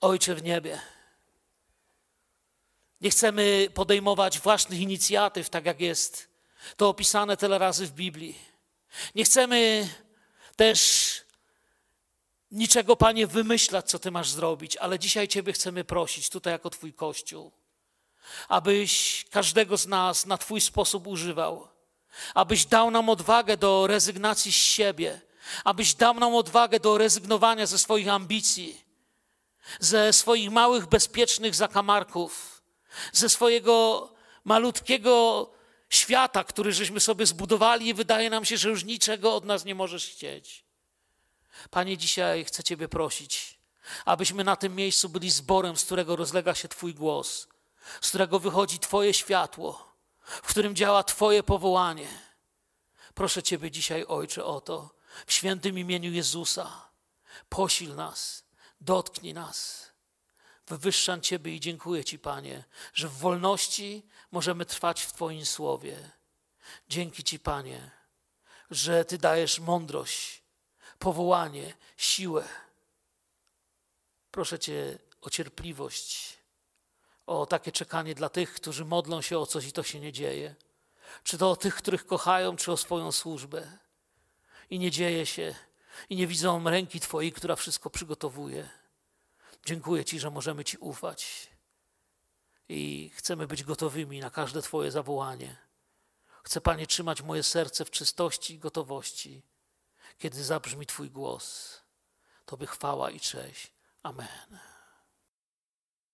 Ojcze w niebie, nie chcemy podejmować własnych inicjatyw, tak jak jest to opisane tyle razy w Biblii. Nie chcemy też niczego, Panie, wymyślać, co Ty masz zrobić, ale dzisiaj Ciebie chcemy prosić, tutaj jako Twój Kościół, abyś każdego z nas na Twój sposób używał, abyś dał nam odwagę do rezygnacji z siebie, abyś dał nam odwagę do rezygnowania ze swoich ambicji, ze swoich małych, bezpiecznych zakamarków, ze swojego malutkiego świata, który żeśmy sobie zbudowali i wydaje nam się, że już niczego od nas nie możesz chcieć. Panie, dzisiaj chcę Ciebie prosić, abyśmy na tym miejscu byli zborem, z którego rozlega się Twój głos, z którego wychodzi Twoje światło, w którym działa Twoje powołanie. Proszę Ciebie dzisiaj, Ojcze, o to, w świętym imieniu Jezusa, posil nas, dotknij nas. Wywyższam Ciebie i dziękuję Ci, Panie, że w wolności możemy trwać w Twoim słowie. Dzięki Ci, Panie, że Ty dajesz mądrość, powołanie, siłę. Proszę Cię o cierpliwość, o takie czekanie dla tych, którzy modlą się o coś i to się nie dzieje. Czy to o tych, których kochają, czy o swoją służbę. I nie dzieje się, i nie widzą ręki Twojej, która wszystko przygotowuje. Dziękuję Ci, że możemy Ci ufać i chcemy być gotowymi na każde Twoje zawołanie. Chcę, Panie, trzymać moje serce w czystości i gotowości, kiedy zabrzmi Twój głos. Tobie chwała i cześć. Amen.